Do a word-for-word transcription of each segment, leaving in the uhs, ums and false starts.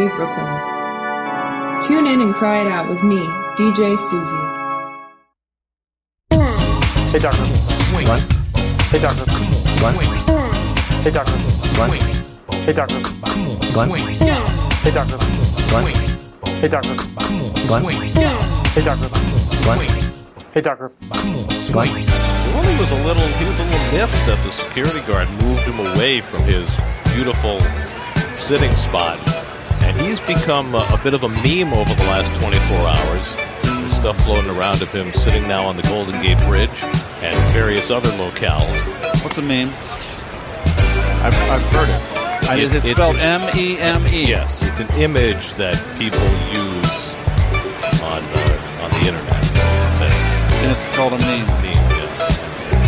Free Brooklyn. Tune in and cry it out with me, D J Susie. Hey, Doctor. Swing. Run. Hey, Doctor. Come on. Run. Hey, Doctor. Run. Hey, Doctor. Come on. Run. Hey, Doctor. Run. Hey, Doctor. Come on. Run. Hey, Doctor. Run. Hey, Doctor. Come on. Run. He was a little, he was a little miffed that the security guard moved him away from his beautiful sitting spot. And he's become a, a bit of a meme over the last twenty-four hours. There's stuff floating around of him sitting now on the Golden Gate Bridge and various other locales. What's a meme? I've, I've heard it. I, it is it spelled M E M E? Yes, it's an image that people use on, uh, on the internet. That, and it's called a meme. meme yeah.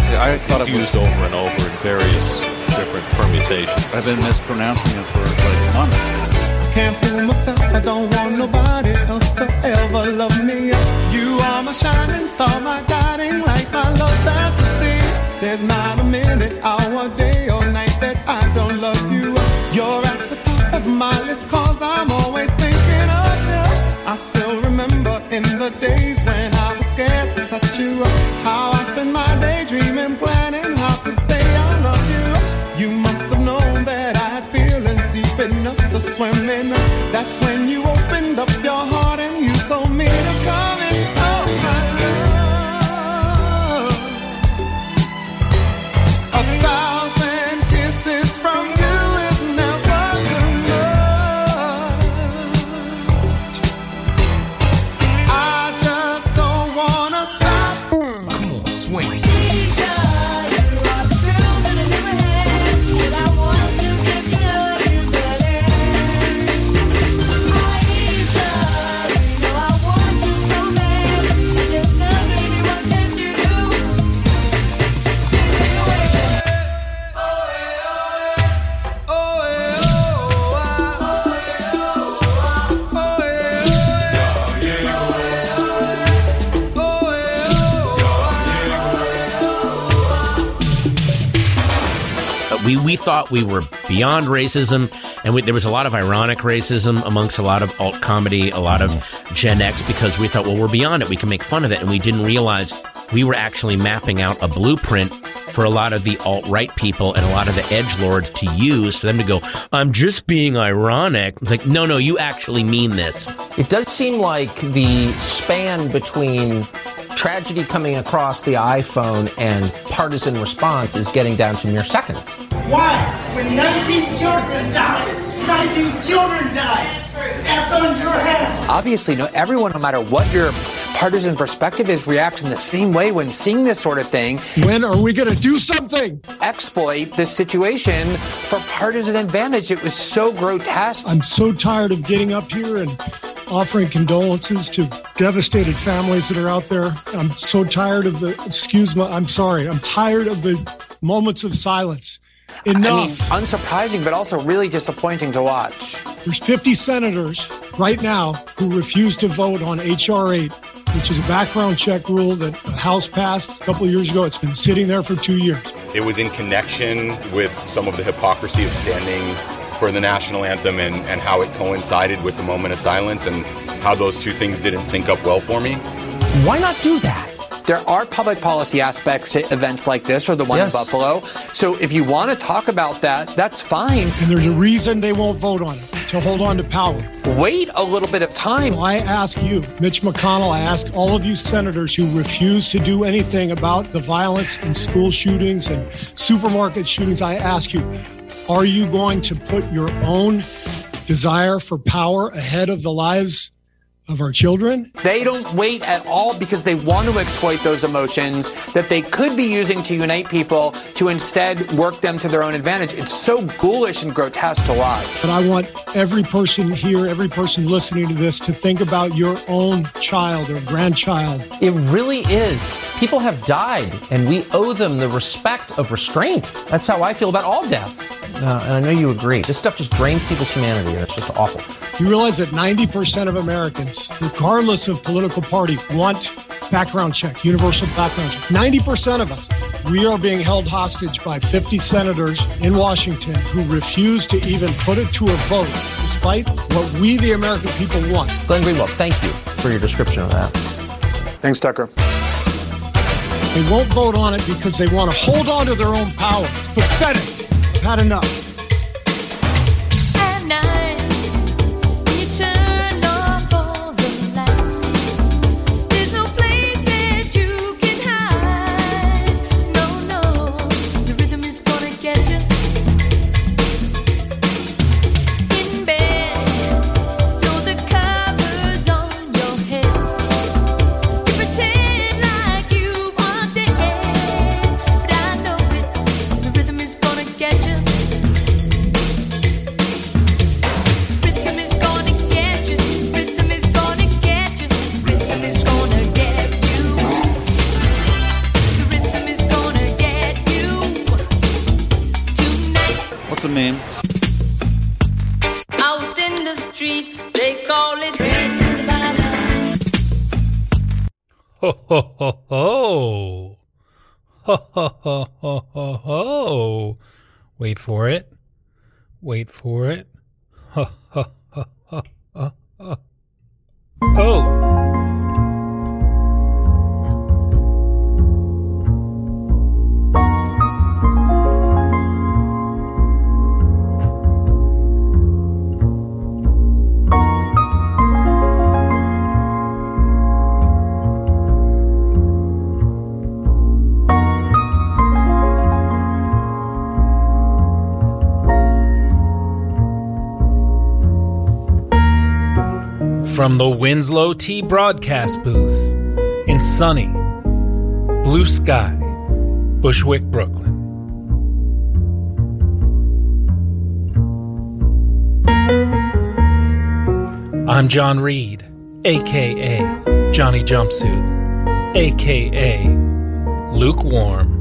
See, I thought it's it was used over and over in various different permutations. I've been mispronouncing it for like months. Can't fool myself, I don't want nobody else to ever love me. You are my shining star, my guiding light, my love fantasy. There's not a minute, hour, day or night that I don't love you. You're at the top of my list, cause I'm always thinking of you. I still remember in the days when I was scared to touch you, how I spent my day dreaming, planning how to say I love you. You must have known that I had feelings deep enough to swim. That's when you opened up your heart and you told me to come in. Oh, my love, a thousand kisses from you is never too much. I just don't wanna stop. Come on, swing. We we thought we were beyond racism, and we, there was a lot of ironic racism amongst a lot of alt comedy, a lot of Gen X, because we thought, well, we're beyond it. We can make fun of it, and we didn't realize we were actually mapping out a blueprint for a lot of the alt-right people and a lot of the edgelords to use, for them to go, I'm just being ironic. It's like, no, no, you actually mean this. It does seem like the span between tragedy coming across the iPhone and partisan response is getting down to mere seconds. Why? When nineteen children died, nineteen children died, that's on your head. Obviously, no, everyone, no matter what your partisan perspective is, reacts in the same way when seeing this sort of thing. When are we going to do something? Exploit this situation for partisan advantage. It was so grotesque. I'm so tired of getting up here and offering condolences to devastated families that are out there. I'm so tired of the, excuse me, I'm sorry, I'm tired of the moments of silence. Enough. I mean, unsurprising, but also really disappointing to watch. There's fifty senators right now who refuse to vote on H R eight, which is a background check rule that the House passed a couple of years ago. It's been sitting there for two years. It was in connection with some of the hypocrisy of standing for the national anthem and, and how it coincided with the moment of silence and how those two things didn't sync up well for me. Why not do that? There are public policy aspects to events like this or the one yes. in Buffalo. So if you want to talk about that, that's fine. And there's a reason they won't vote on it, to hold on to power. Wait a little bit of time. So I ask you, Mitch McConnell, I ask all of you senators who refuse to do anything about the violence in school shootings and supermarket shootings, I ask you, are you going to put your own desire for power ahead of the lives of our children? They don't wait at all because they want to exploit those emotions that they could be using to unite people to instead work them to their own advantage. It's so ghoulish and grotesque to watch. But I want every person here, every person listening to this, to think about your own child or grandchild. It really is. People have died, and we owe them the respect of restraint. That's how I feel about all death. Uh, and I know you agree. This stuff just drains people's humanity, and it's just awful. You realize that ninety percent of Americans, regardless of political party, want background check, universal background check. ninety percent of us. We are being held hostage by fifty senators in Washington who refuse to even put it to a vote. fight what we, the American people, want. Glenn Greenwald, thank you for your description of that. Thanks, Tucker. They won't vote on it because they want to hold on to their own power. It's pathetic. I've had enough. Wait for it. Wait for it. Ha, ha, ha, ha, ha, ha. Oh! From the Winslow T broadcast booth in sunny, blue sky, Bushwick, Brooklyn. I'm John Reed, a k a. Johnny Jumpsuit, a k a. Lukewarm.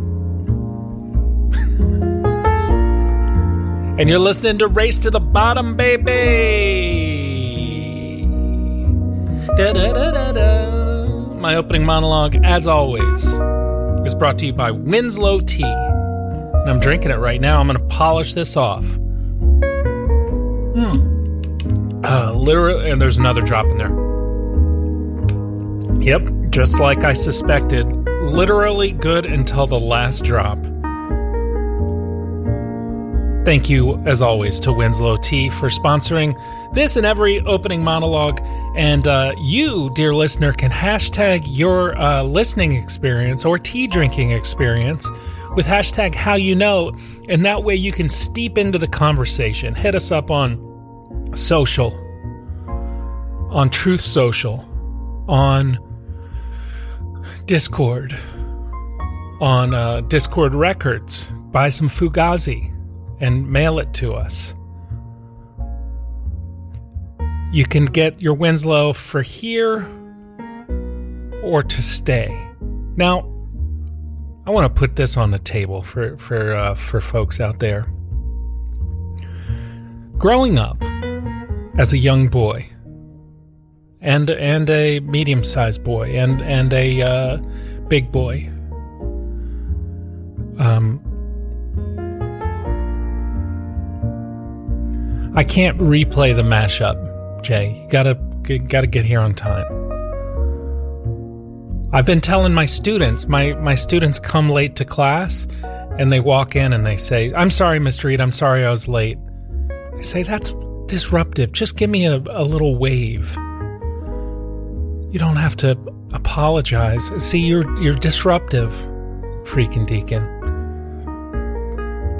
And you're listening to Race to the Bottom, baby! Da, da, da, da, da. My opening monologue, as always, is brought to you by Winslow Tea. And I'm drinking it right now. I'm going to polish this off. Mm. Uh, literally, and there's another drop in there. Yep, just like I suspected. Literally good until the last drop. Thank you, as always, to Winslow Tea for sponsoring this and every opening monologue. And uh, you, dear listener, can hashtag your uh, listening experience or tea drinking experience with hashtag HowYouKnow. And that way you can steep into the conversation. Hit us up on social, on Truth Social, on Discord, on uh, Discord Records. Buy some Fugazi and mail it to us. You can get your Winslow for here or to stay. Now, I want to put this on the table for for uh, for folks out there. Growing up as a young boy, and and a medium-sized boy, and and a uh, big boy, um. I can't replay the mashup, Jay. You gotta, gotta get here on time. I've been telling my students, my, my students come late to class, and they walk in and they say, "I'm sorry, Mister Reed, I'm sorry I was late." I say, "That's disruptive. Just give me a, a little wave. You don't have to apologize. See, you're you're disruptive, freaking deacon."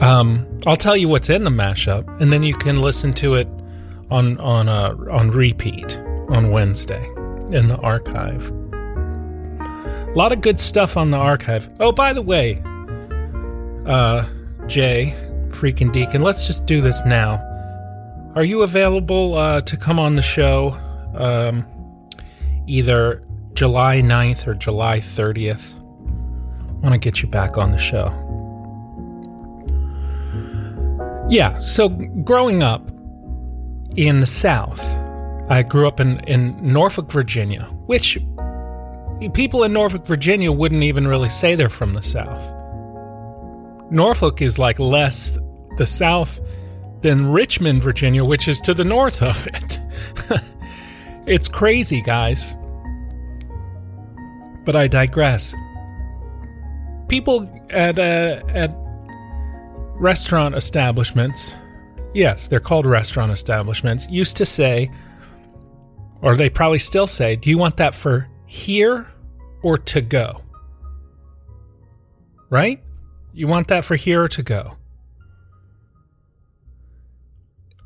Um, I'll tell you what's in the mashup, and then you can listen to it on on uh, on repeat on Wednesday in the archive. A lot of good stuff on the archive. Oh, by the way, uh, Jay, freaking Deacon, let's just do this now. Are you available uh, to come on the show um, either July ninth or July thirtieth? I want to get you back on the show. Yeah, so growing up in the South, I grew up in, in Norfolk, Virginia, which people in Norfolk, Virginia wouldn't even really say they're from the South. Norfolk is like less the South than Richmond, Virginia, which is to the north of it. It's crazy, guys. But I digress. People at uh, at restaurant establishments, yes, they're called restaurant establishments, used to say, or they probably still say, do you want that for here or to go? Right? You want that for here or to go?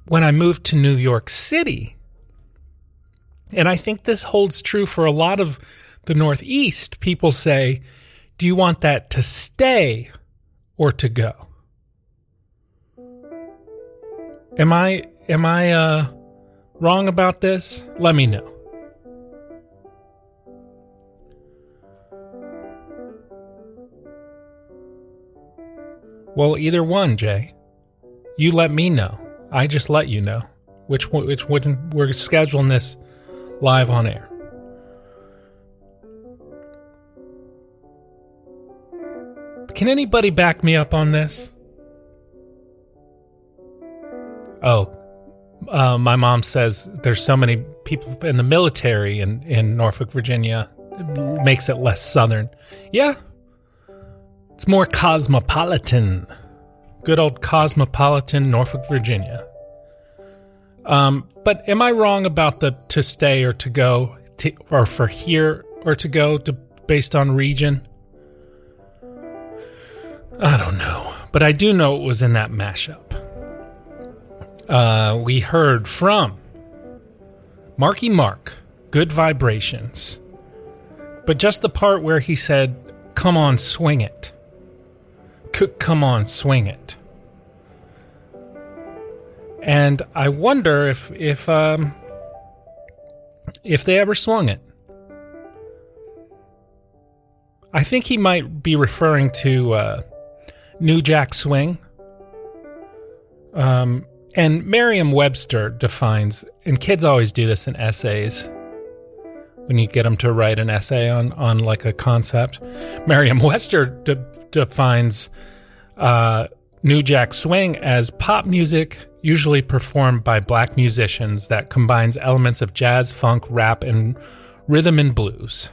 When I moved to New York City, and I think this holds true for a lot of the Northeast, people say, do you want that to stay or to go? Am I am I uh, wrong about this? Let me know. Well, either one, Jay. You let me know. I just let you know. Which one, which one, we're scheduling this live on air. Can anybody back me up on this? Oh, uh, my mom says there's so many people in the military in, in Norfolk, Virginia. It makes it less Southern. Yeah. It's more cosmopolitan. Good old cosmopolitan Norfolk, Virginia. Um, but am I wrong about the to stay or to go, to, or for here or to go, to, based on region? I don't know, but I do know it was in that mashup. Uh, we heard from Marky Mark, Good Vibrations, but just the part where he said, come on, swing it. C- come on, swing it. And I wonder if if um, if they ever swung it. I think he might be referring to... Uh, New Jack Swing. Um, and Merriam-Webster defines, and kids always do this in essays, when you get them to write an essay on, on like a concept. Merriam-Webster de- defines uh, New Jack Swing as pop music, usually performed by black musicians, that combines elements of jazz, funk, rap, and rhythm and blues.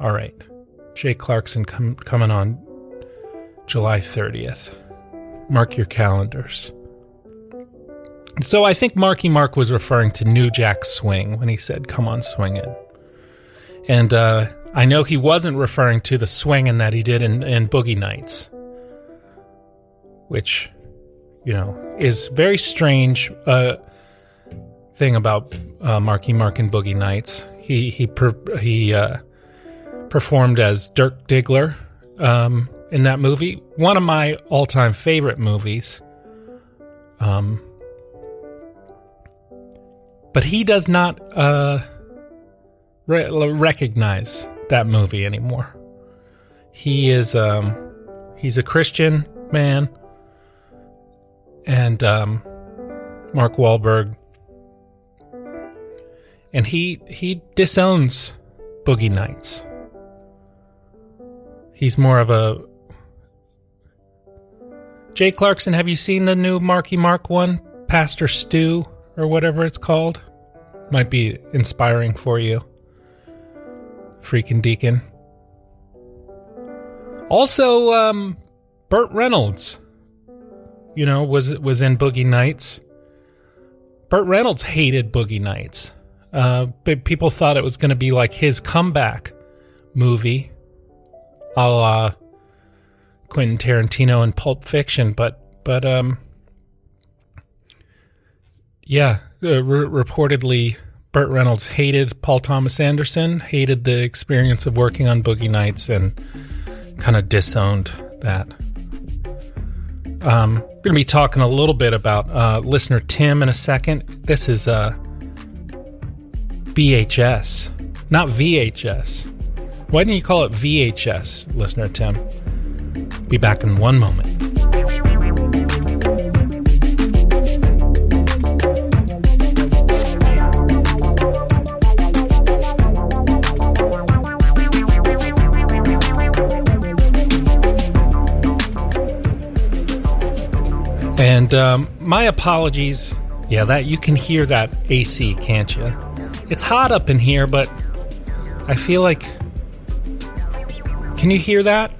All right. Jay Clarkson com- coming on July thirtieth. Mark your calendars. So I think Marky Mark was referring to New Jack Swing when he said, come on, swing it. And uh, I know he wasn't referring to the swinging that he did in, in Boogie Nights, which, you know, is very strange uh, thing about uh, Marky Mark and Boogie Nights. He, he, per- he, uh, performed as Dirk Diggler um, in that movie. One of my all-time favorite movies. Um, but he does not uh, re- recognize that movie anymore. He is um, he's a Christian man. And um, Mark Wahlberg. And he he disowns Boogie Nights. He's more of a... Jay Clarkson, have you seen the new Marky Mark one? Pastor Stew, or whatever it's called? Might be inspiring for you. Freaking Deacon. Also, um, Burt Reynolds, you know, was was in Boogie Nights. Burt Reynolds hated Boogie Nights. Uh, but people thought it was going to be like his comeback movie, a la Quentin Tarantino and Pulp Fiction, but but um, yeah, uh, re- reportedly Burt Reynolds hated Paul Thomas Anderson, hated the experience of working on Boogie Nights, and kind of disowned that. Um, we're gonna be talking a little bit about uh, listener Tim in a second. This is uh, B H S, not V H S. Why didn't you call it V H S, listener Tim? Be back in one moment. And um, my apologies. Yeah, that you can hear that A C, can't you? It's hot up in here, but I feel like... Can you hear that?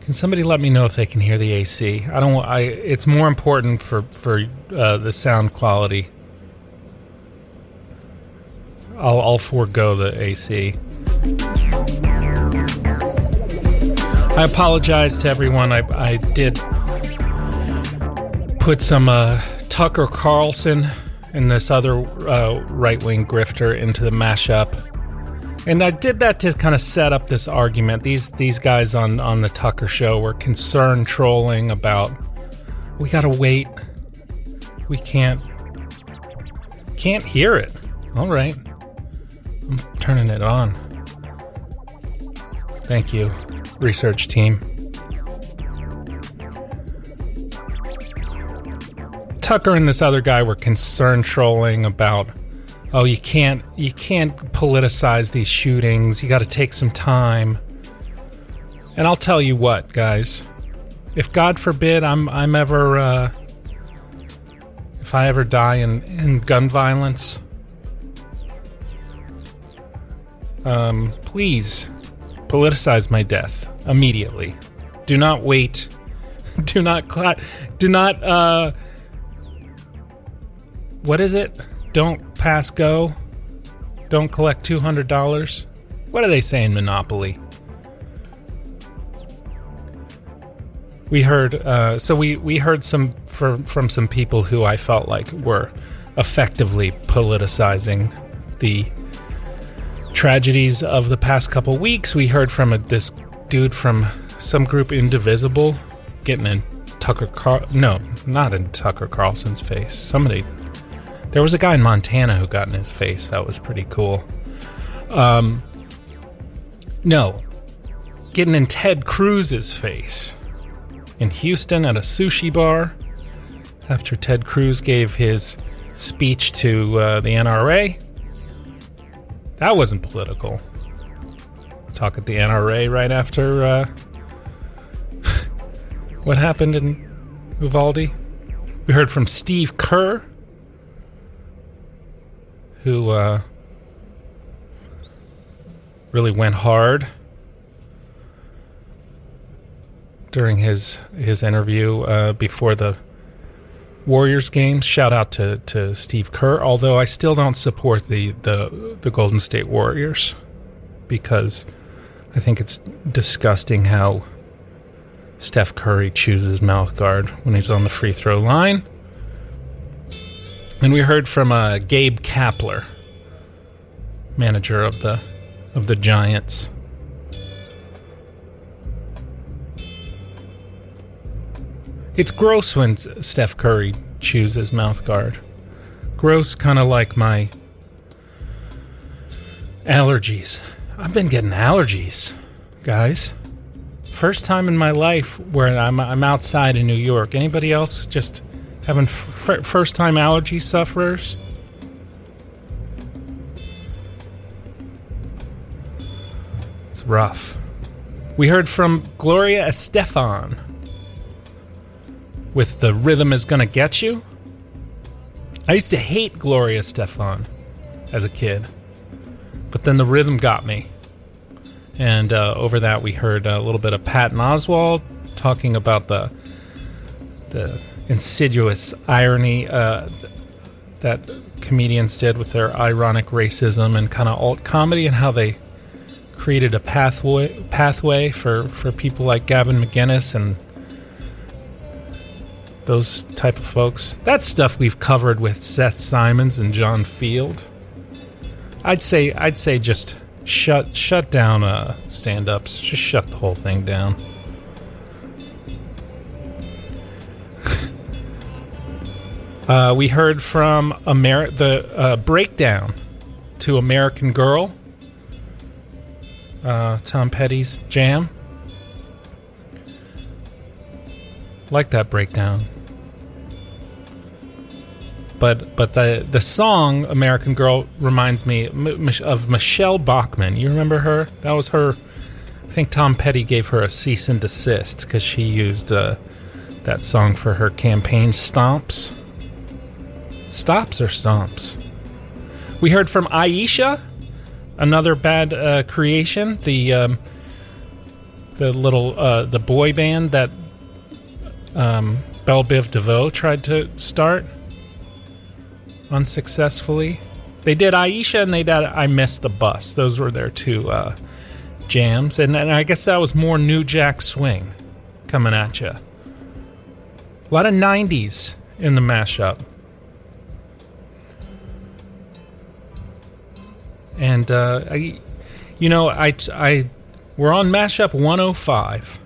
Can somebody let me know if they can hear the A C? I don't. I. It's more important for for uh, the sound quality. I'll, I'll forego the A C. I apologize to everyone. I I did put some uh, Tucker Carlson and this other uh, right-wing grifter into the mashup. And I did that to kind of set up this argument. These these guys on, on the Tucker show were concerned trolling about, we gotta wait. We can't can't hear it. All right. I'm turning it on. Thank you, research team. Tucker and this other guy were concerned trolling about, oh, you can't you can't politicize these shootings. You got to take some time. And I'll tell you what, guys. If God forbid I'm I'm ever uh, if I ever die in, in gun violence, um, please politicize my death immediately. Do not wait. Do not cla- do not uh, what is it? Don't pass go. Don't collect two hundred dollars. What do they say in Monopoly? We heard, uh, so we, we heard some from, from some people who I felt like were effectively politicizing the tragedies of the past couple weeks. We heard from a, this dude from some group, Indivisible, getting in Tucker Carl, no, not in Tucker Carlson's face. Somebody. There was a guy in Montana who got in his face. That was pretty cool. Um, no. Getting in Ted Cruz's face in Houston at a sushi bar after Ted Cruz gave his speech to uh, the N R A. That wasn't political. Talk at the N R A right after uh, what happened in Uvalde. We heard from Steve Kerr, who uh, really went hard during his his interview uh, before the Warriors game. Shout out to, to Steve Kerr, although I still don't support the, the, the Golden State Warriors because I think it's disgusting how Steph Curry chooses mouth guard when he's on the free throw line. And we heard from uh, Gabe Kapler, manager of the of the Giants. It's gross when Steph Curry chooses mouth guard. Gross, kind of like my allergies. I've been getting allergies, guys. First time in my life where I'm I'm outside in New York. Anybody else just having f- first-time allergy sufferers? It's rough. We heard from Gloria Estefan with The Rhythm Is Gonna Get You. I used to hate Gloria Estefan as a kid, but then the rhythm got me. And uh, over that, we heard a little bit of Patton Oswalt talking about the the... insidious irony uh, that comedians did with their ironic racism and kind of alt comedy, and how they created a pathway pathway for, for people like Gavin McGinnis and those type of folks. That's stuff we've covered with Seth Simons and John Field. I'd say I'd say just shut shut down uh, stand-ups. Just shut the whole thing down. Uh, we heard from Amer- the uh, breakdown to American Girl, uh, Tom Petty's jam. Like that breakdown. But but the, the song American Girl reminds me of Michelle Bachmann. You remember her? That was her. I think Tom Petty gave her a cease and desist because she used uh, that song for her campaign, Stomps. Stops or stomps? We heard from Aisha, another bad uh, creation, the um, the little uh, the boy band that um, Belle Biv DeVoe tried to start unsuccessfully. They did Aisha and they did I Missed the Bus. Those were their two uh, jams. And, and I guess that was more New Jack Swing coming at you. A lot of nineties in the mashup. And, uh, I, you know, I, I, we're on mashup one oh five.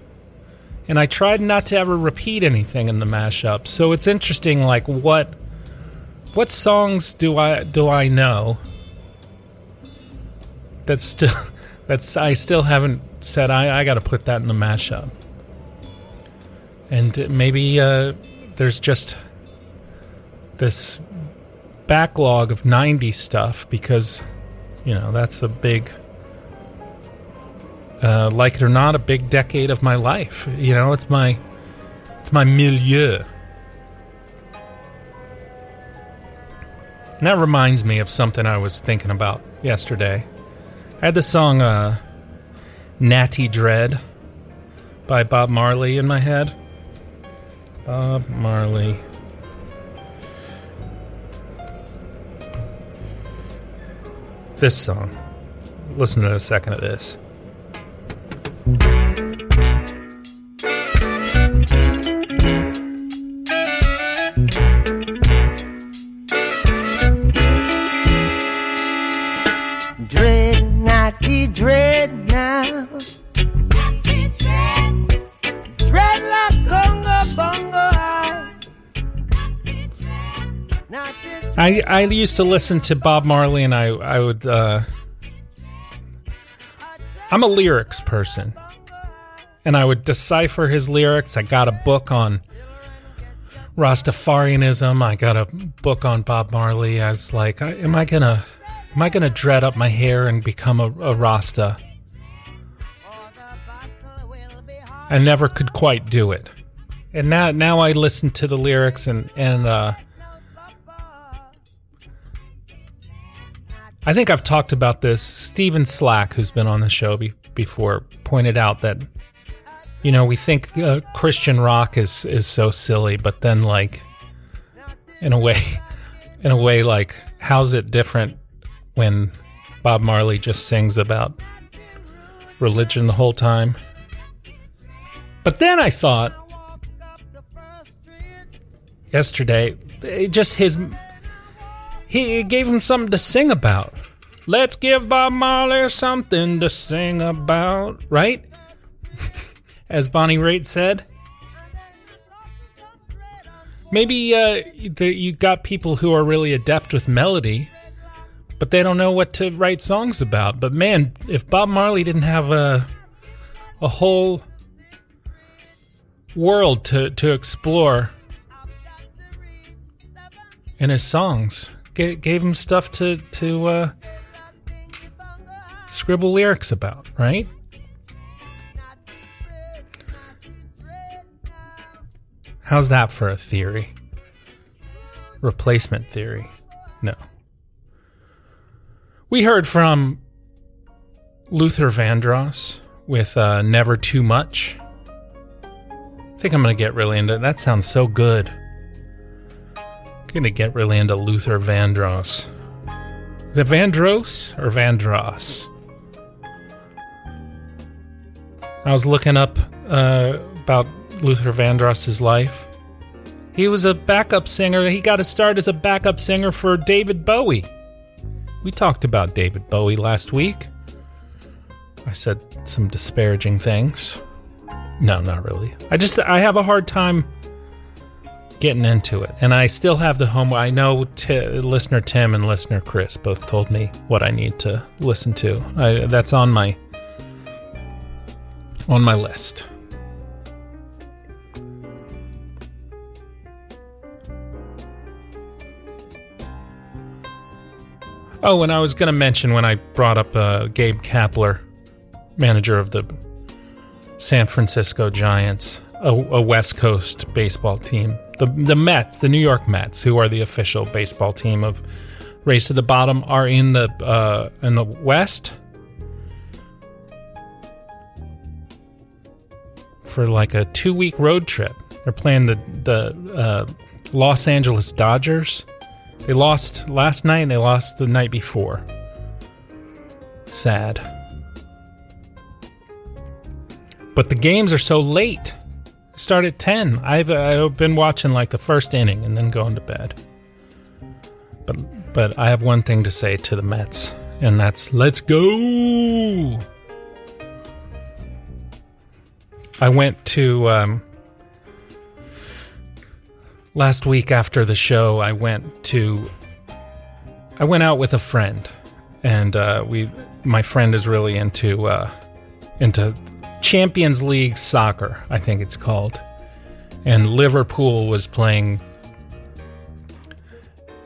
And I tried not to ever repeat anything in the mashup. So it's interesting, like, what... What songs do I do I know that's still that's I still haven't said I, I got to put that in the mashup, and maybe uh, there's just this backlog of nineties stuff because you know that's a big uh, like it or not a big decade of my life. You know, it's my it's my milieu. And that reminds me of something I was thinking about yesterday. I had the song uh, Natty Dread by Bob Marley in my head. Bob Marley. This song. Listen to a second of this. Dread now, dread like conga bongo. I I used to listen to Bob Marley, and I I would. Uh, I'm a lyrics person, and I would decipher his lyrics. I got a book on Rastafarianism. I got a book on Bob Marley. I was like, am I gonna? Am I going to dread up my hair and become a, a Rasta? I never could quite do it. And now, now I listen to the lyrics and, and uh, I think I've talked about this. Stephen Slack, who's been on the show be, before, pointed out that, you know, we think uh, Christian rock is, is so silly, but then like, in a way, in a way, like, how's it different when Bob Marley just sings about religion the whole time? But then I thought yesterday, it just his he it gave him something to sing about. Let's give Bob Marley something to sing about, right? As Bonnie Raitt said. Maybe uh, you got people who are really adept with melody, but they don't know what to write songs about. But man, if Bob Marley didn't have a a whole world to, to explore in his songs, G- gave him stuff to, to uh, scribble lyrics about, right? How's that for a theory? Replacement theory? No. We heard from Luther Vandross with uh, Never Too Much. I think I'm going to get really into... That sounds so good. I'm going to get really into Luther Vandross. Is it Vandross or Vandross? I was looking up uh, about Luther Vandross's life. He was a backup singer. He got a start as a backup singer for David Bowie. We talked about David Bowie last week. I said some disparaging things. No, not really. I just, I have a hard time getting into it. And I still have the homework. I know t- listener Tim and listener Chris both told me what I need to listen to. I, that's on my, on my list. Oh, and I was going to mention when I brought up uh, Gabe Kapler, manager of the San Francisco Giants, a, a West Coast baseball team. The the Mets, the New York Mets, who are the official baseball team of Race to the Bottom, are in the uh, in the West for like a two week road trip. They're playing the the uh, Los Angeles Dodgers. They lost last night and they lost the night before. Sad. But the games are so late. Start at ten. I've I've been watching like the first inning and then going to bed. But but I have one thing to say to the Mets, and that's let's go. I went to um, last week after the show. I went to I went out with a friend, and uh, we my friend is really into uh, into. Champions League soccer, I think it's called. And Liverpool was playing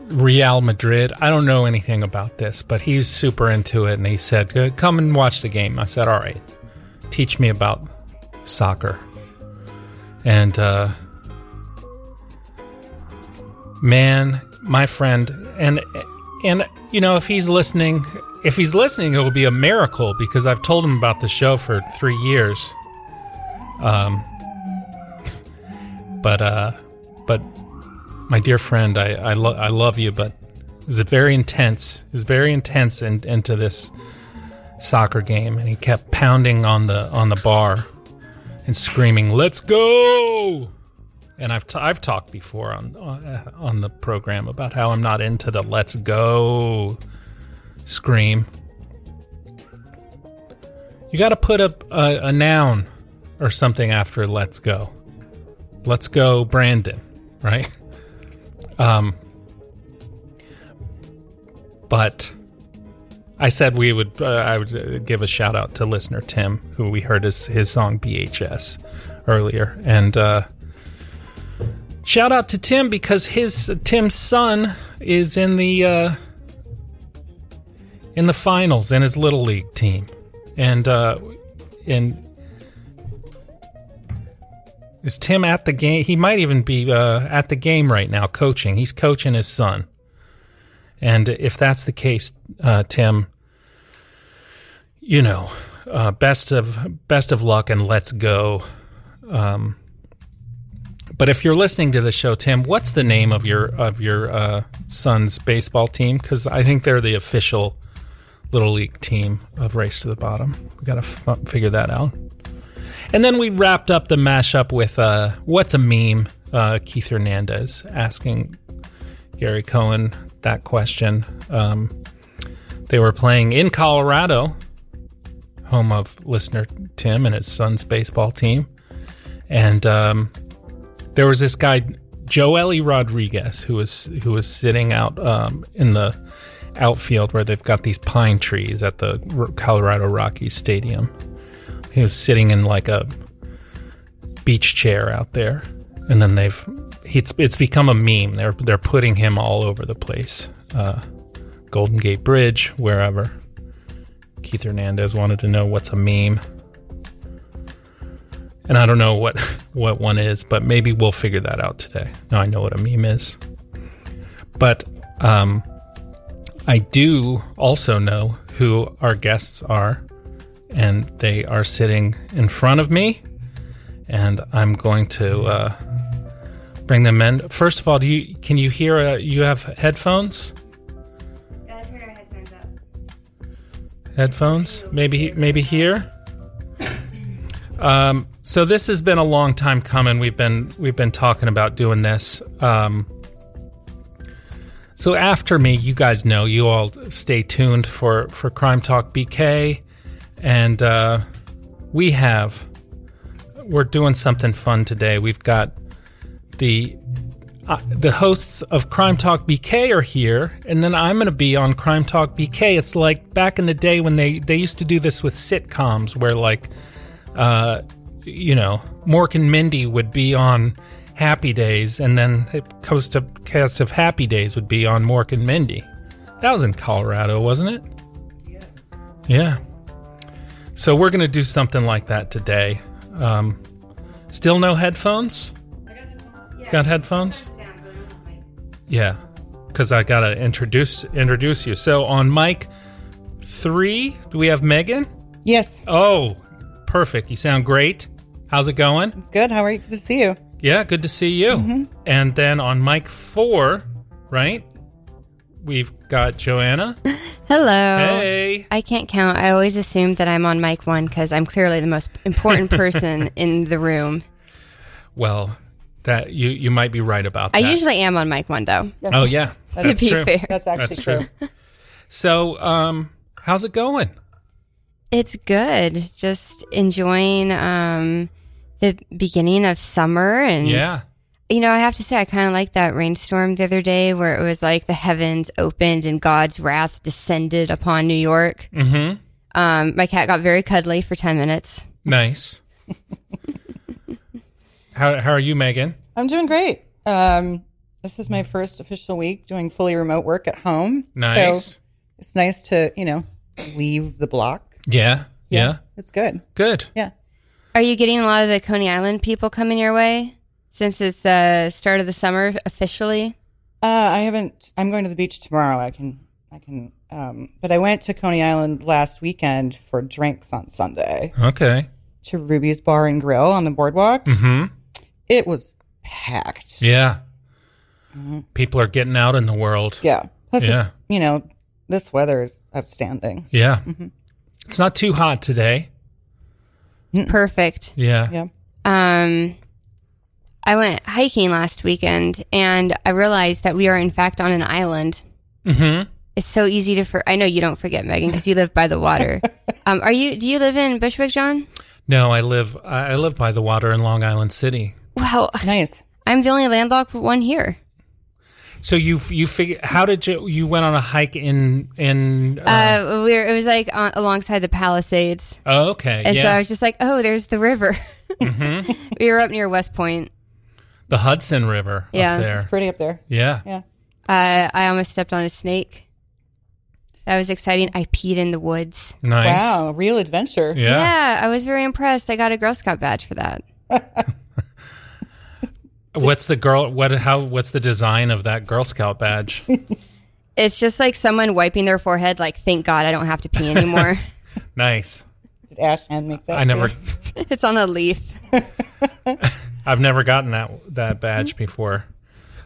Real Madrid. I don't know anything about this, but he's super into it. And he said, come and watch the game. I said, all right, teach me about soccer. And uh, man, my friend, and and you know, if he's listening... If he's listening, it will be a miracle because I've told him about the show for three years. Um, but uh, but my dear friend, I I, lo- I love you, but it was very intense. It was very intense in, into this soccer game, and he kept pounding on the on the bar and screaming, "Let's go!" And I've t- I've talked before on on the program about how I'm not into the "Let's go." Scream. You got to put a, a a noun or something after "let's go." Let's go, Brandon. Right? Um. But I said we would. Uh, I would give a shout out to listener Tim, who we heard his his song B H S earlier, and uh, shout out to Tim because his Tim's son is in the. Uh, in the finals in his little league team, and uh and is Tim at the game? He might even be uh at the game right now coaching. He's coaching his son, and if that's the case, uh Tim, you know, uh best of best of luck and let's go. Um but if you're listening to the show, Tim, what's the name of your of your uh son's baseball team? Because I think they're the official Little League team of Race to the Bottom. We got to f- figure that out. And then we wrapped up the mashup with uh, What's a Meme? Uh, Keith Hernandez asking Gary Cohen that question. Um, they were playing in Colorado, home of listener Tim and his son's baseball team. And um, there was this guy, Joely Rodriguez, who was, who was sitting out um, in the outfield where they've got these pine trees at the Colorado Rockies Stadium. He was sitting in like a beach chair out there, and then they've it's it's become a meme. They're they're putting him all over the place, uh, Golden Gate Bridge, wherever. Keith Hernandez wanted to know what's a meme, and I don't know what what one is, but maybe we'll figure that out today. Now I know what a meme is, but um. I do also know who our guests are, and they are sitting in front of me, and I'm going to uh, bring them in. First of all, do you can you hear? Uh, you have headphones? Gotta turn our headphones up. Headphones? Maybe maybe here. Um, so this has been a long time coming. We've been we've been talking about doing this. Um, So after me, you guys know, you all stay tuned for, for Crime Talk B K, and uh, we have, we're doing something fun today. We've got the uh, the hosts of Crime Talk B K are here, and then I'm going to be on Crime Talk B K. It's like back in the day when they, they used to do this with sitcoms where like, uh, you know, Mork and Mindy would be on Happy Days, and then the coast of, cast of Happy Days would be on Mork and Mindy. That was in Colorado, wasn't it? Yes. Yeah. So we're going to do something like that today. Um, Still no headphones? I got headphones. Yeah. Got headphones? Yeah, because I got to introduce introduce you. So on mic three, do we have Megan? Yes. Oh, perfect. You sound great. How's it going? It's good. How are you? Good to see you. Yeah, good to see you. Mm-hmm. And then on mic four, right, we've got Joanna. Hello. Hey. I can't count. I always assume that I'm on mic one because I'm clearly the most important person in the room. Well, that you, you might be right about that. I usually am on mic one, though. Yes. Oh, yeah. That's, that's true. Fair. That's actually that's true. true. So, um, how's it going? It's good. Just enjoying um, the beginning of summer. And yeah. You know, I have to say, I kind of like that rainstorm the other day where it was like the heavens opened and God's wrath descended upon New York. Mm-hmm. Um, my cat got very cuddly for ten minutes. Nice. how, how are you, Megan? I'm doing great. Um, this is my first official week doing fully remote work at home. Nice. So it's nice to, you know, leave the block. Yeah. Yeah. yeah. It's good. Good. Yeah. Are you getting a lot of the Coney Island people coming your way? Since it's the start of the summer officially? Uh, I haven't. I'm going to the beach tomorrow. I can. I can. Um, but I went to Coney Island last weekend for drinks on Sunday. Okay. To Ruby's Bar and Grill on the boardwalk. Mm-hmm. It was packed. Yeah. Mm-hmm. People are getting out in the world. Yeah. Plus, yeah. It's, you know, this weather is outstanding. Yeah. Mm-hmm. It's not too hot today. Perfect. Yeah. Yeah. Um. I went hiking last weekend, and I realized that we are, in fact, on an island. Mm-hmm. It's so easy to... For- I know you don't forget, Megan, because you live by the water. um, are you? Do you live in Bushwick, John? No, I live I live by the water in Long Island City. Wow. Nice. I'm the only landlocked one here. So you you figure how did you you went on a hike in in uh, uh we were, it was like on, alongside the Palisades. Oh, okay. And yeah. So I was just like, oh, there's the river. Mm-hmm. We were up near West Point. The Hudson River yeah, up there. Yeah, it's pretty up there. Yeah. yeah. Uh, I almost stepped on a snake. That was exciting. I peed in the woods. Nice. Wow, a real adventure. Yeah. yeah, I was very impressed. I got a Girl Scout badge for that. What's the girl? What? How? What's the design of that Girl Scout badge? It's just like someone wiping their forehead like, thank God I don't have to pee anymore. Nice. Did Ash hand make that? I never. It's on a leaf. I've never gotten that that badge before.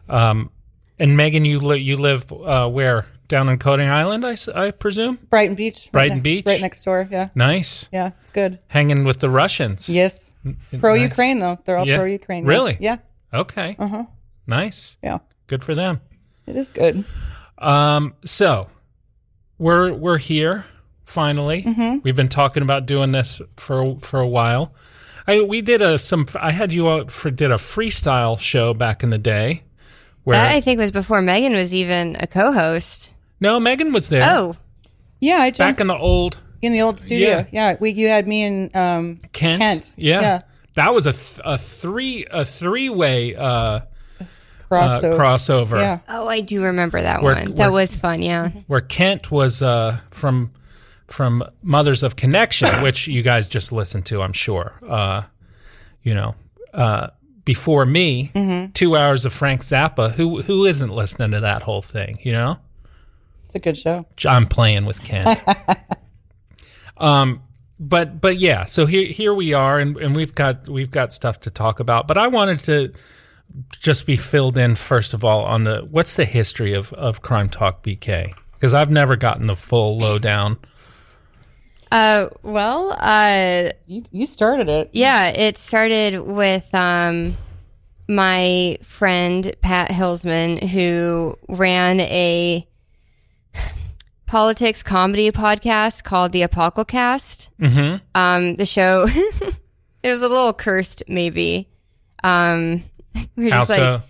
Um, and Megan, you li- you live uh, where? Down in Coney Island, I, I presume? Brighton Beach. Brighton right ne- Beach. Right next door, yeah. Nice. Yeah, it's good. Hanging with the Russians. Yes. Pro-Ukraine, nice. Though. They're all yeah. pro-Ukraine. Really? Yeah. Okay. Uh-huh. Nice. Yeah. Good for them. It is good. Um, so, we're we're here, finally. Mm-hmm. We've been talking about doing this for for a while. I we did a some I had you out for did a freestyle show back in the day. Where that I think was before Megan was even a co-host. No, Megan was there. Oh, yeah, I jumped back in the old in the old studio. Yeah, yeah we you had me and um, Kent. Kent. Yeah. yeah, that was a th- a three a three way uh, crossover. Uh, crossover. Yeah. Oh, I do remember that where, one. Where, that was fun. Yeah, where Kent was uh, from. From Mothers of Connection, which you guys just listened to, I'm sure. Uh, you know, uh, before me, mm-hmm. two hours of Frank Zappa. Who who isn't listening to that whole thing? You know, it's a good show. I'm playing with Kent. um, but but yeah, so here here we are, and, and we've got we've got stuff to talk about. But I wanted to just be filled in first of all on the what's the history of of Crime Talk B K, because I've never gotten the full lowdown. Uh, well, uh, you, you started it. Yeah, it started with, um, my friend, Pat Hillsman, who ran a politics comedy podcast called The Apocalcast. Mm-hmm. Um, the show, it was a little cursed, maybe. Um, we were just also- like...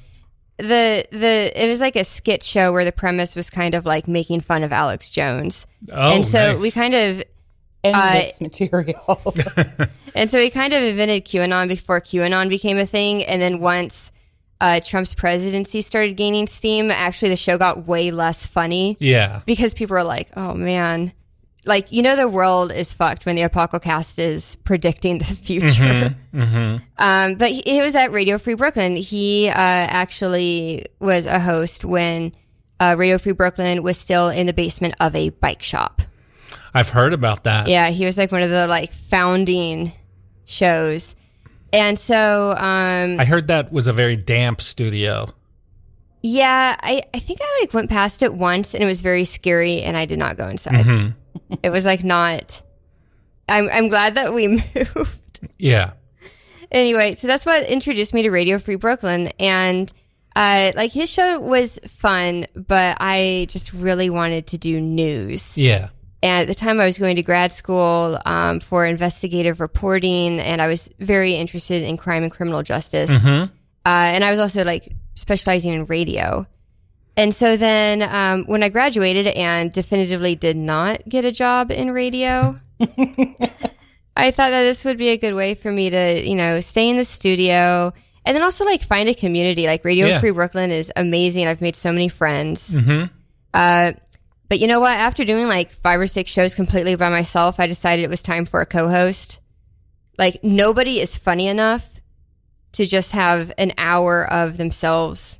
The the it was like a skit show where the premise was kind of like making fun of Alex Jones. Oh, and so nice. we kind of endless uh, material. And so we kind of invented QAnon before QAnon became a thing. And then once uh, Trump's presidency started gaining steam, actually the show got way less funny. Yeah, because people were like, "Oh man, like, you know, the world is fucked when the Apocalcast is predicting the future. Mm-hmm, mm-hmm. Um, but he, he was at Radio Free Brooklyn. He uh, actually was a host when uh, Radio Free Brooklyn was still in the basement of a bike shop. I've heard about that. Yeah, he was like one of the like founding shows. And so... Um, I heard that was a very damp studio. Yeah, I, I think I like went past it once and it was very scary and I did not go inside. Mm-hmm. It was like not... I'm I'm glad that we moved. Yeah. Anyway, so that's what introduced me to Radio Free Brooklyn. And uh, like his show was fun, but I just really wanted to do news. Yeah. And at the time I was going to grad school um, for investigative reporting, and I was very interested in crime and criminal justice. Mm-hmm. Uh, and I was also like specializing in radio. And so then um, when I graduated and definitively did not get a job in radio, I thought that this would be a good way for me to, you know, stay in the studio and then also like find a community. Like Radio yeah. Free Brooklyn is amazing. I've made so many friends. Mm-hmm. Uh, but you know what? After doing like five or six shows completely by myself, I decided it was time for a co-host. Like nobody is funny enough to just have an hour of themselves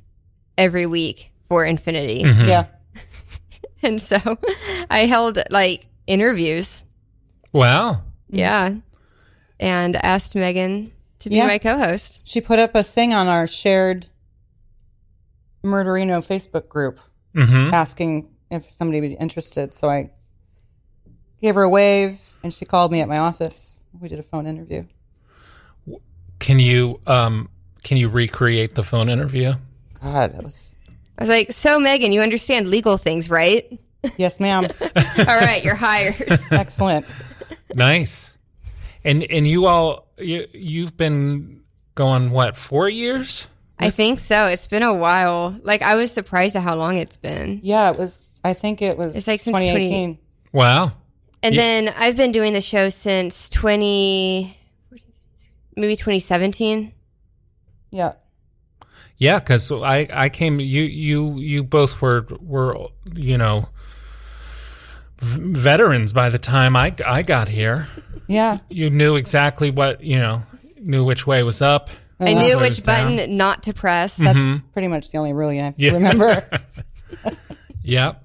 every week for infinity. Mm-hmm. Yeah. And so I held like interviews. Wow. Yeah. And asked Megan to be yeah. my co-host. She put up a thing on our shared Murderino Facebook group mm-hmm. asking if somebody would be interested. So I gave her a wave and she called me at my office. We did a phone interview. Can you um, can you recreate the phone interview? God, that was... I was like, so Megan, you understand legal things, right? Yes, ma'am. All right, you're hired. Excellent. Nice. And and you all, you, you've been going, what, four years? I think so. It's been a while. Like, I was surprised at how long it's been. Yeah, it was, I think it was it's like since twenty eighteen. twenty... Wow. And you... then I've been doing the show since twenty maybe twenty seventeen. Yeah. Yeah, because I, I came, you you you both were, were you know, v- veterans by the time I, I got here. Yeah. You knew exactly what, you know, knew which way was up. I knew which down. button not to press. That's mm-hmm. pretty much the only rule you have to yeah. remember. Yep.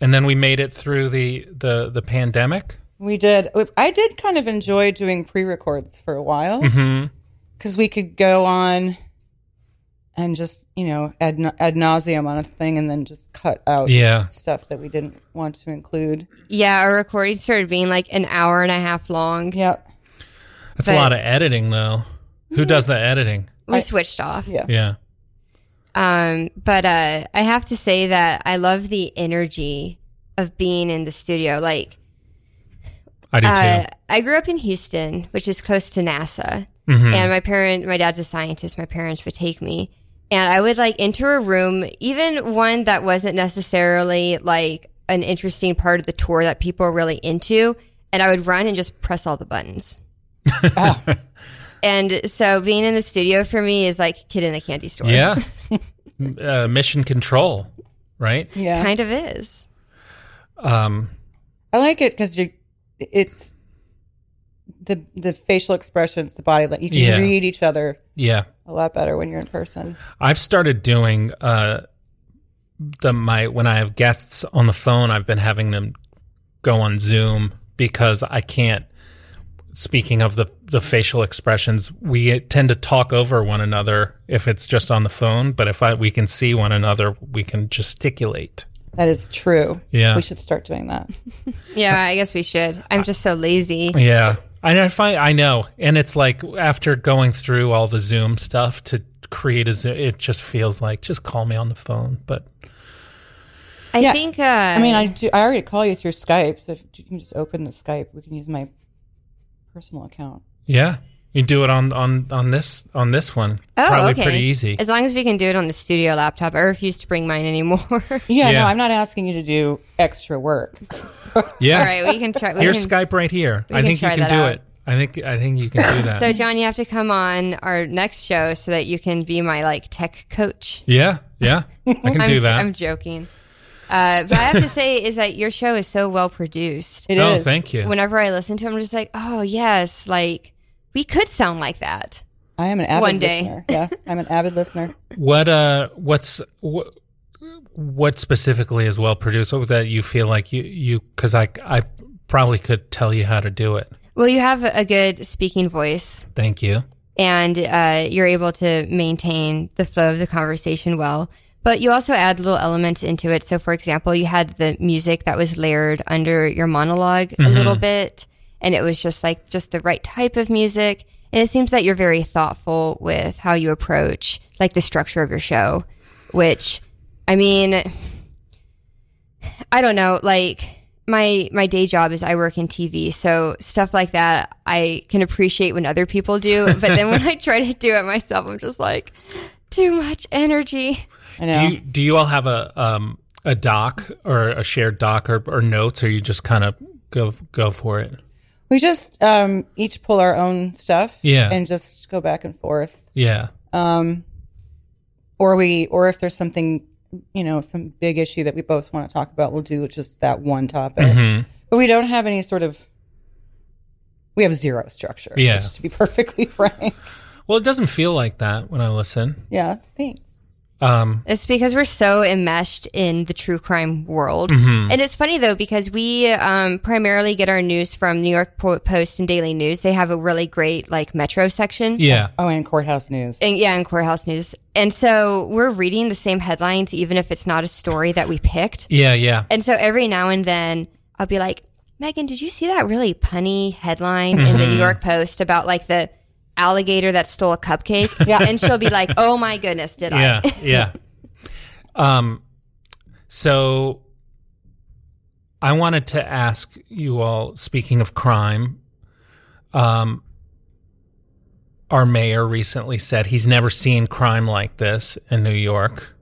And then we made it through the, the, the pandemic. We did. I did kind of enjoy doing pre-records for a while because mm-hmm. we could go on and just, you know, ad, ad nauseum on a thing and then just cut out yeah. stuff that we didn't want to include. Yeah, our recording started being like an hour and a half long. Yep. That's but, a lot of editing, though. Who mm-hmm. does the editing? We I, switched off. Yeah. Yeah. Um, but uh, I have to say that I love the energy of being in the studio. Like, I do too. Uh, I grew up in Houston, which is close to NASA. Mm-hmm. And my parent, my dad's a scientist. My parents would take me. And I would like enter a room, even one that wasn't necessarily like an interesting part of the tour that people are really into. And I would run and just press all the buttons. Oh. And so being in the studio for me is like kid in a candy store. Yeah. uh, mission control, right? Yeah. Kind of is. Um, I like it because you it's the the facial expressions, the body, you can yeah. read each other yeah. a lot better when you're in person. I've started doing uh, the my when I have guests on the phone, I've been having them go on Zoom because I can't, speaking of the, the facial expressions, we tend to talk over one another if it's just on the phone, but if I, we can see one another, we can gesticulate. That is true. Yeah. We should start doing that. Yeah, I guess we should. I'm just so lazy. Yeah. I, I find I know. And it's like after going through all the Zoom stuff to create a Zoom, it just feels like just call me on the phone, but I yeah. think uh, I mean, I do I already call you through Skype, so if you can just open the Skype. We can use my personal account. Yeah. You do it on, on, on this on this one. Oh, probably okay. Pretty easy. As long as we can do it on the studio laptop. I refuse to bring mine anymore. yeah, yeah, no, I'm not asking you to do extra work. yeah. All right, we can try. We Here's can, Skype right here. I think you can do out. it. I think I think you can do that. So, John, you have to come on our next show so that you can be my like tech coach. Yeah, yeah, I can do that. I'm joking. Uh, but I have to say is that your show is so well produced. It oh, is. Thank you. Whenever I listen to it, I'm just like, oh, yes, like we could sound like that. I am an avid One day. listener. Yeah, I'm an avid listener. What uh, what's what, what specifically is well produced? What was that you feel like you you because I I probably could tell you how to do it. Well, you have a good speaking voice. Thank you. And uh, you're able to maintain the flow of the conversation well. But you also add little elements into it. So, for example, you had the music that was layered under your monologue mm-hmm. a little bit, and it was just like just the right type of music. And it seems that you're very thoughtful with how you approach like the structure of your show, which, I mean, I don't know, like my, my day job is I work in T V. So stuff like that, I can appreciate when other people do. But then when I try to do it myself, I'm just like, too much energy. I know. Do you, do you all have a, um, a doc or a shared doc or, or notes, or you just kind of go, go for it? We just um, each pull our own stuff, yeah. and just go back and forth. Yeah. Um, or we, or if there's something, you know, some big issue that we both want to talk about, we'll do just that one topic. Mm-hmm. But we don't have any sort of. We have zero structure. Yeah. Just to be perfectly frank. Well, it doesn't feel like that when I listen. Yeah. Thanks. Um, it's because we're so enmeshed in the true crime world. Mm-hmm. And it's funny, though, because we um, primarily get our news from New York Post and Daily News. They have a really great, like, metro section. Yeah. Oh, and Courthouse News. And, yeah, and Courthouse News. And so we're reading the same headlines, even if it's not a story that we picked. Yeah, yeah. And so every now and then I'll be like, Megan, did you see that really punny headline mm-hmm. in the New York Post about, like, the alligator that stole a cupcake? Yeah. And she'll be like, oh my goodness, did yeah, I? Yeah. Um, so I wanted to ask you all, speaking of crime, um, our mayor recently said he's never seen crime like this in New York.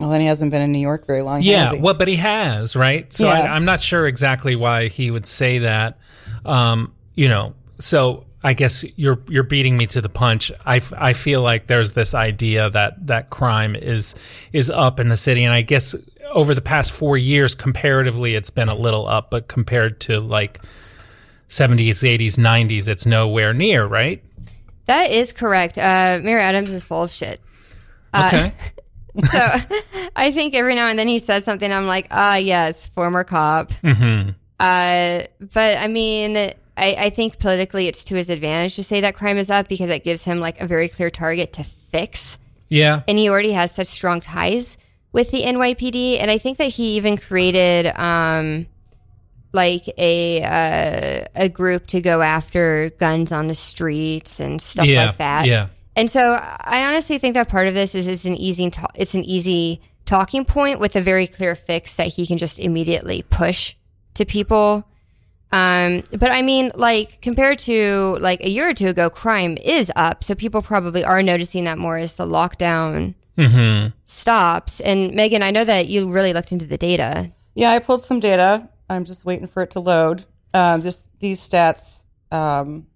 Well, then he hasn't been in New York very long. Yeah. Well, but he has, right? So yeah. I, I'm not sure exactly why he would say that. Um, you know, so I guess you're you're beating me to the punch. I, I feel like there's this idea that, that crime is is up in the city, and I guess over the past four years, comparatively, it's been a little up, but compared to like seventies, eighties, nineties, it's nowhere near, right? That is correct. Uh, Mayor Adams is full of shit. Uh, okay. So I think every now and then he says something, I'm like, ah, yes, former cop. Mm-hmm. Uh, but I mean, I, I think politically it's to his advantage to say that crime is up because it gives him like a very clear target to fix. Yeah. And he already has such strong ties with the N Y P D. And I think that he even created um, like a uh, a group to go after guns on the streets and stuff yeah. like that. Yeah. And so I honestly think that part of this is it's an easy to- it's an easy talking point with a very clear fix that he can just immediately push to people. Um, but I mean, like, compared to like a year or two ago, crime is up. So people probably are noticing that more as the lockdown mm-hmm. stops. And Megan, I know that you really looked into the data. Yeah, I pulled some data. I'm just waiting for it to load. Uh, just these stats. Um,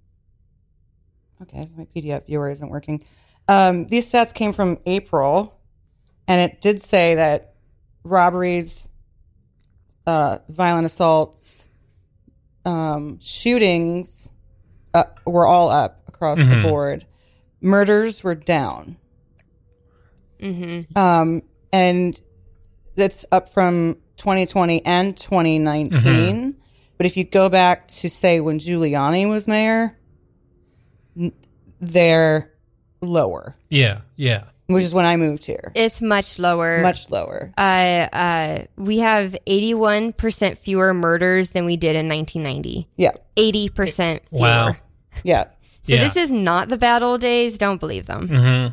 okay, my P D F viewer isn't working. Um, these stats came from April, and it did say that robberies, uh, violent assaults, Um, shootings uh, were all up across mm-hmm. the board. Murders were down. Mm-hmm. Um, and that's up from twenty twenty and twenty nineteen. Mm-hmm. But if you go back to, say, when Giuliani was mayor, n- they're lower. Yeah, yeah. Which is when I moved here. It's much lower. Much lower. Uh, uh, we have eighty-one percent fewer murders than we did in nineteen ninety. Yeah. eighty percent fewer. Wow. Yeah. So yeah. This is not the bad old days. Don't believe them. Mm-hmm.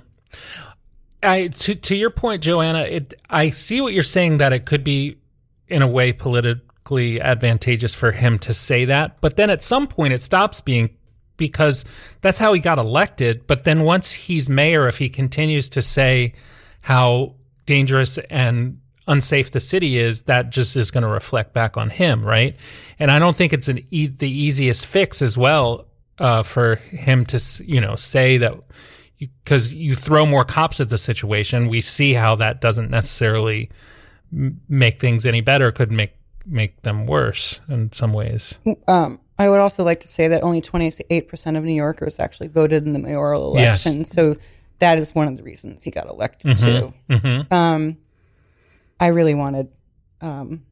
I, to, to your point, Joanna, it, I see what you're saying, that it could be, in a way, politically advantageous for him to say that. But then at some point, it stops being, because that's how he got elected. But then once he's mayor, if he continues to say how dangerous and unsafe the city is, that just is going to reflect back on him, right? And I don't think it's an e- the easiest fix as well uh, for him to, you know, say that, because you, you throw more cops at the situation. We see how that doesn't necessarily m- make things any better could make make them worse in some ways. Um, I would also like to say that only twenty-eight percent of New Yorkers actually voted in the mayoral election. Yes. So that is one of the reasons he got elected mm-hmm. too. Mm-hmm. Um, I really wanted um,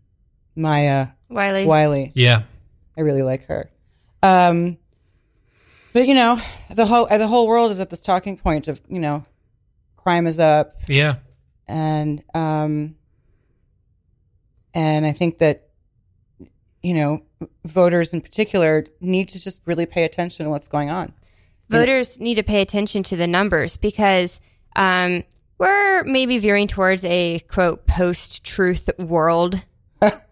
Maya Wiley. Wiley. Yeah. I really like her. Um, but, you know, the whole the whole world is at this talking point of, you know, crime is up. Yeah. And um, and I think that, you know, voters in particular need to just really pay attention to what's going on. Voters need to pay attention to the numbers because um, we're maybe veering towards a, quote, post-truth world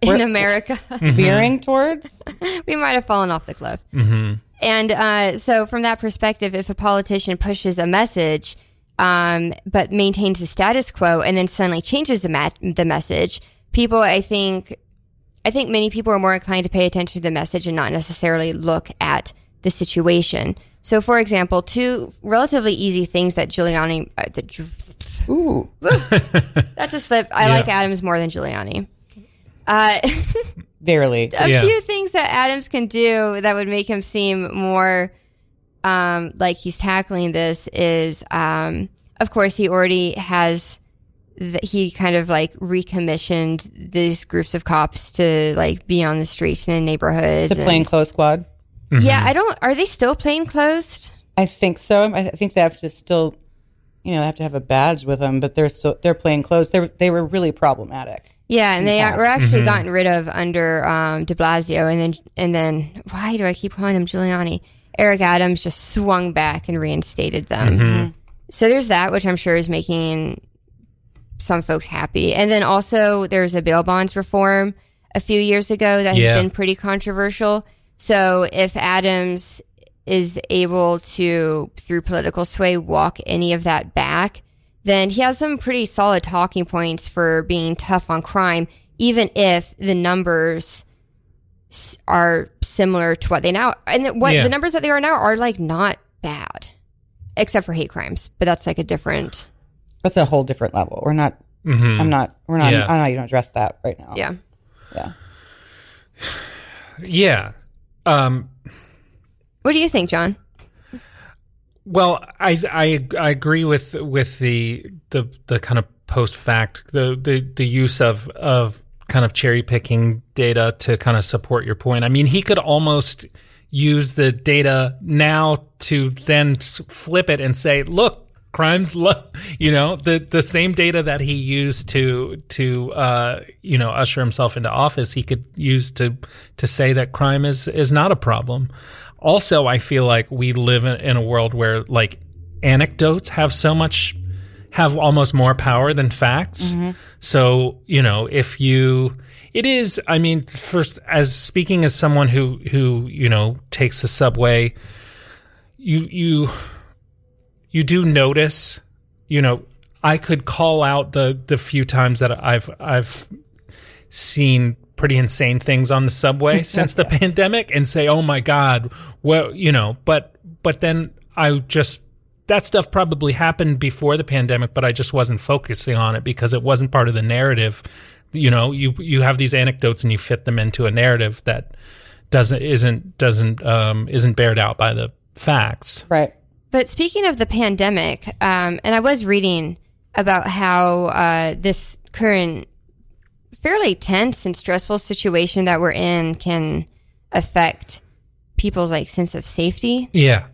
in America. Veering towards? We might have fallen off the cliff. Mm-hmm. And uh, so from that perspective, if a politician pushes a message um, but maintains the status quo and then suddenly changes the, mat- the message, people, I think... I think many people are more inclined to pay attention to the message and not necessarily look at the situation. So, for example, two relatively easy things that Giuliani... Uh, the, Ooh. That's a slip. I yeah. like Adams more than Giuliani. Uh, Barely. a yeah. few things that Adams can do that would make him seem more um, like he's tackling this is, um, of course, he already has... that he kind of like recommissioned these groups of cops to like be on the streets and in neighborhoods. The plainclothes squad. Mm-hmm. Yeah, I don't. Are they still plainclothes? I think so. I think they have to still, you know, they have to have a badge with them, but they're still they're plainclothes. They they were really problematic. Yeah, and they the were actually mm-hmm. gotten rid of under um, De Blasio, and then and then why do I keep calling him Giuliani? Eric Adams just swung back and reinstated them. Mm-hmm. So there's that, which I'm sure is making some folks happy. And then also there's a bail bonds reform a few years ago that has yeah. been pretty controversial. So if Adams is able to, through political sway, walk any of that back, then he has some pretty solid talking points for being tough on crime, even if the numbers are similar to what they now, and what yeah. the numbers that they are now are like not bad, except for hate crimes, but that's like a different... That's a whole different level. We're not, mm-hmm. I'm not, we're not, yeah. I don't even address that right now. Yeah. Yeah. Yeah. Um, what do you think, John? Well, I, I, I agree with, with the, the, the kind of post fact, the, the, the use of, of kind of cherry picking data to kind of support your point. I mean, he could almost use the data now to then flip it and say, look, crime's low, you know, the, the same data that he used to to uh, you know, usher himself into office, he could use to to say that crime is is not a problem. Also, I feel like we live in, in a world where like anecdotes have so much have almost more power than facts. Mm-hmm. So, you know, if you it is, I mean, first as speaking as someone who who you know takes the subway, you you. You do notice, you know, I could call out the, the few times that I've I've seen pretty insane things on the subway since the pandemic and say, oh, my God, well, you know, but but then I just that stuff probably happened before the pandemic, but I just wasn't focusing on it because it wasn't part of the narrative. You know, you you have these anecdotes and you fit them into a narrative that doesn't isn't doesn't um, isn't bared out by the facts. Right. But speaking of the pandemic, um, and I was reading about how uh, this current fairly tense and stressful situation that we're in can affect people's like sense of safety. Yeah.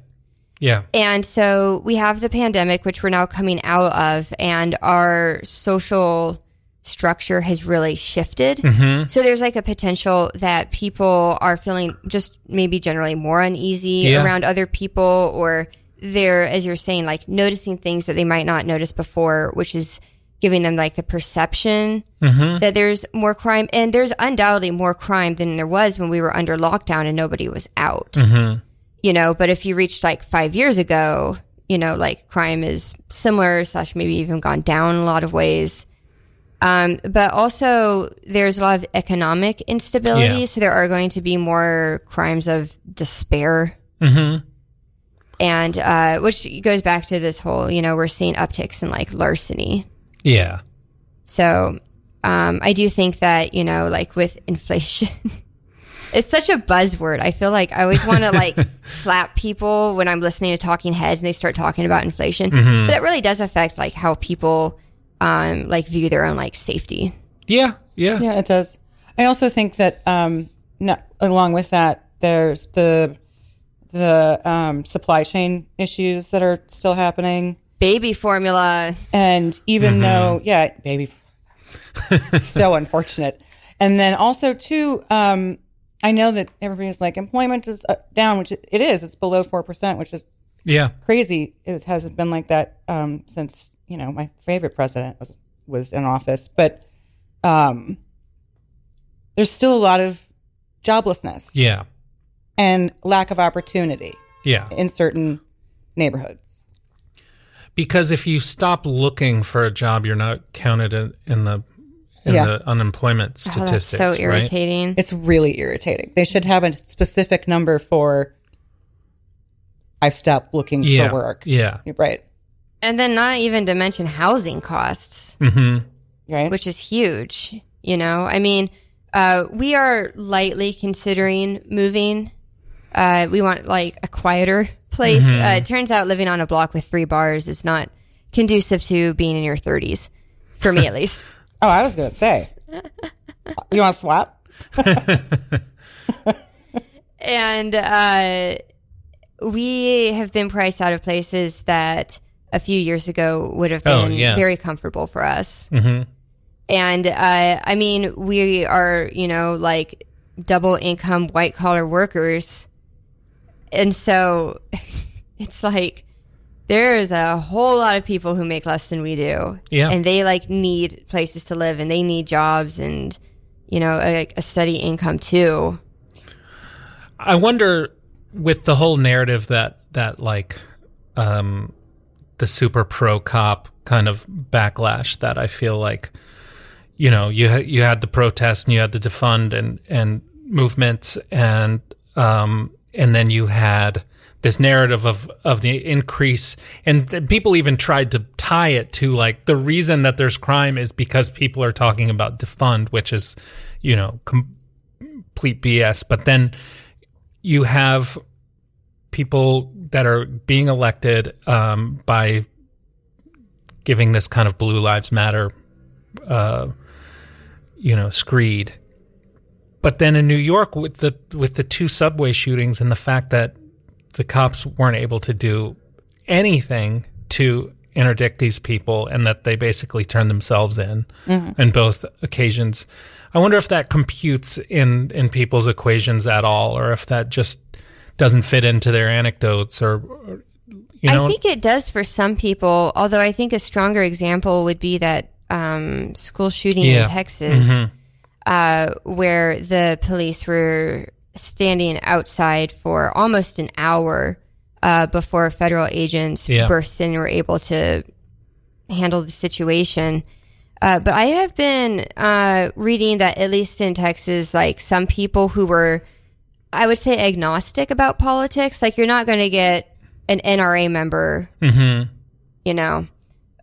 Yeah. And so we have the pandemic, which we're now coming out of, and our social structure has really shifted. Mm-hmm. So there's like a potential that people are feeling just maybe generally more uneasy yeah. around other people, or... they're, as you're saying, like noticing things that they might not notice before, which is giving them like the perception mm-hmm. that there's more crime. And there's undoubtedly more crime than there was when we were under lockdown and nobody was out, mm-hmm. you know, but if you reached like five years ago, you know, like crime is similar slash maybe even gone down a lot of ways. Um, but also there's a lot of economic instability. Yeah. So there are going to be more crimes of despair. Mm-hmm. And uh, which goes back to this whole, you know, we're seeing upticks in like larceny. Yeah. So, um, um, I do think that, you know, like with inflation, it's such a buzzword. I feel like I always want to like slap people when I'm listening to Talking Heads and they start talking about inflation. Mm-hmm. But that really does affect like how people um, like view their own like safety. Yeah, yeah. Yeah, it does. I also think that um, no, along with that, there's the the um, supply chain issues that are still happening. Baby formula. And even mm-hmm. though, yeah, baby, so unfortunate. And then also, too, um, I know that everybody's like, employment is down, which it is. It's below four percent, which is yeah crazy. It hasn't been like that um, since, you know, my favorite president was, was in office. But um, there's still a lot of joblessness. Yeah. And lack of opportunity. Yeah. In certain neighborhoods. Because if you stop looking for a job, you're not counted in, in the in yeah. the unemployment statistics. Oh, that's so irritating. Right? It's really irritating. They should have a specific number for I've stopped looking yeah. for work. Yeah. You're right. And then not even to mention housing costs, mm-hmm. right? Which is huge. You know, I mean, uh, we are lightly considering moving. Uh, we want like a quieter place. Mm-hmm. Uh, it turns out living on a block with three bars is not conducive to being in your thirties, for me at least. Oh, I was going to say. You want to swap? And uh, we have been priced out of places that a few years ago would have been oh, yeah. very comfortable for us. Mm-hmm. And uh, I mean, we are, you know, like double income white collar workers. And so it's like there is a whole lot of people who make less than we do. Yeah. And they like need places to live and they need jobs and, you know, a, a steady income too. I wonder with the whole narrative that that like um, the super pro cop kind of backlash that I feel like, you know, you, ha- you had the protests and you had the defund and, and movements and um and then you had this narrative of, of the increase. And th- people even tried to tie it to, like, the reason that there's crime is because people are talking about defund, which is, you know, com- complete B S. But then you have people that are being elected um, by giving this kind of Blue Lives Matter, uh, you know, screed. But then in New York, with the with the two subway shootings and the fact that the cops weren't able to do anything to interdict these people and that they basically turned themselves in mm-hmm. on both occasions, I wonder if that computes in, in people's equations at all, or if that just doesn't fit into their anecdotes. Or, or you know, I think it does for some people, although I think a stronger example would be that um, school shooting yeah. in Texas. Mm-hmm. Uh, where the police were standing outside for almost an hour uh, before federal agents yeah. burst in and were able to handle the situation. Uh, but I have been uh, reading that, at least in Texas, like some people who were, I would say, agnostic about politics. Like, you're not going to get an N R A member, mm-hmm. you know.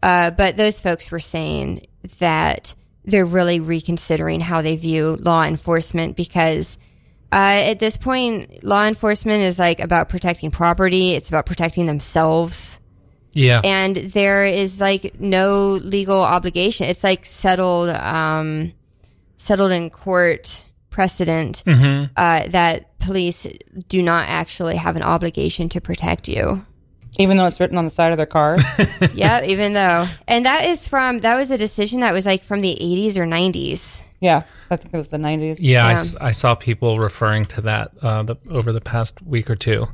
Uh, but those folks were saying that they're really reconsidering how they view law enforcement, because uh, at this point, law enforcement is like about protecting property. It's about protecting themselves. Yeah. And there is like no legal obligation. It's like settled, um, settled in court precedent mm-hmm. uh, that police do not actually have an obligation to protect you. Even though it's written on the side of their car? Yeah, even though. And that is from, that was a decision that was like from the eighties or nineties. Yeah, I think it was the nineties. Yeah, yeah. I, I saw people referring to that uh, the, over the past week or two.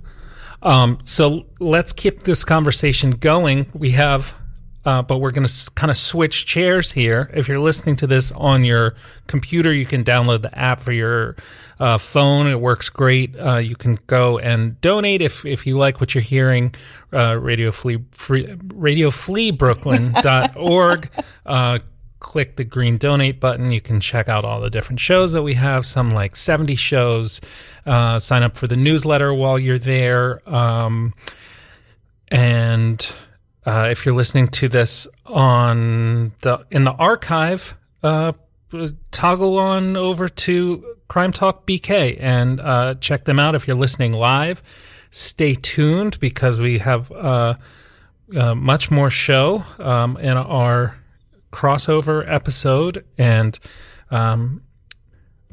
Um, so let's keep this conversation going. We have, uh, but we're going to s- kind of switch chairs here. If you're listening to this on your computer, you can download the app for your uh, phone. It works great. Uh, you can go and donate if if you like what you're hearing. Uh, Radio Free, Free Radio Free Brooklyn dot org. Uh, click the green donate button. You can check out all the different shows that we have. Some like seventy shows. Uh, sign up for the newsletter while you're there. Um, and uh, if you're listening to this on the in the archive, uh, toggle on over to Crime Talk B K and uh, check them out if you're listening live. Stay tuned because we have uh, uh, much more show um, in our crossover episode. And um,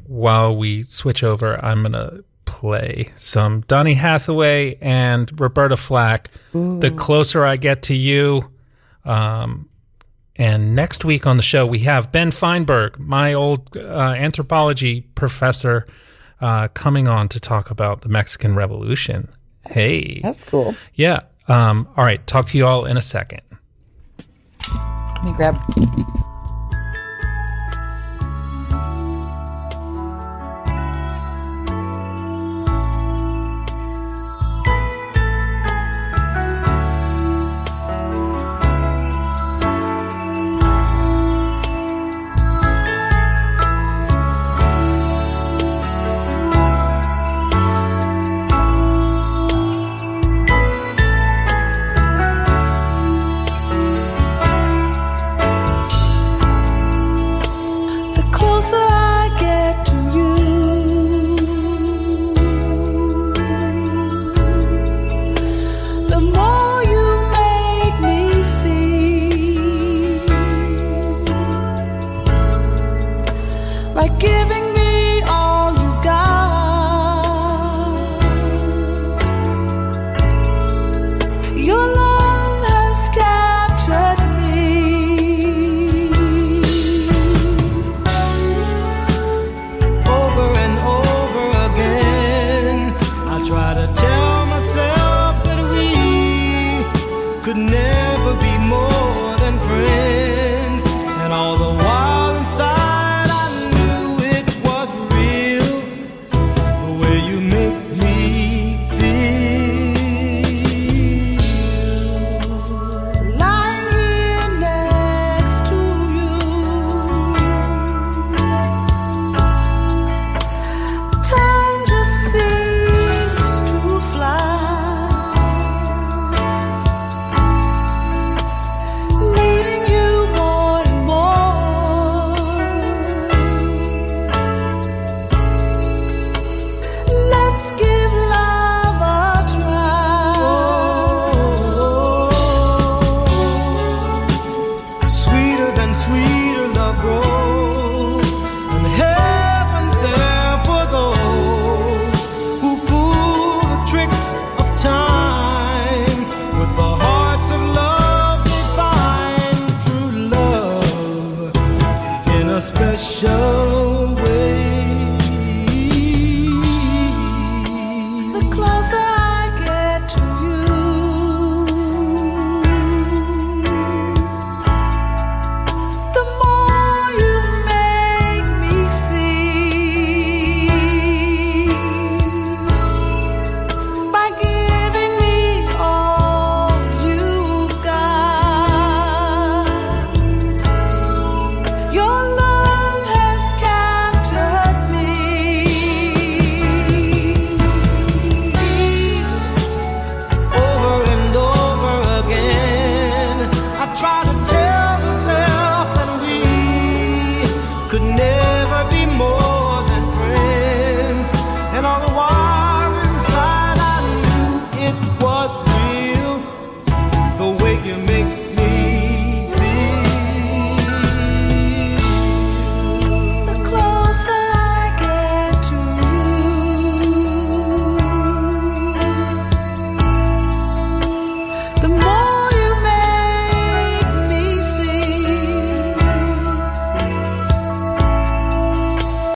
while we switch over, I'm going to play some Donny Hathaway and Roberta Flack, Ooh. The Closer I Get to You. Um, and next week on the show, we have Ben Feinberg, my old uh, anthropology professor, uh, coming on to talk about the Mexican Revolution. Hey. That's cool. Yeah. Um, all right. Talk to you all in a second. Let me grab... Never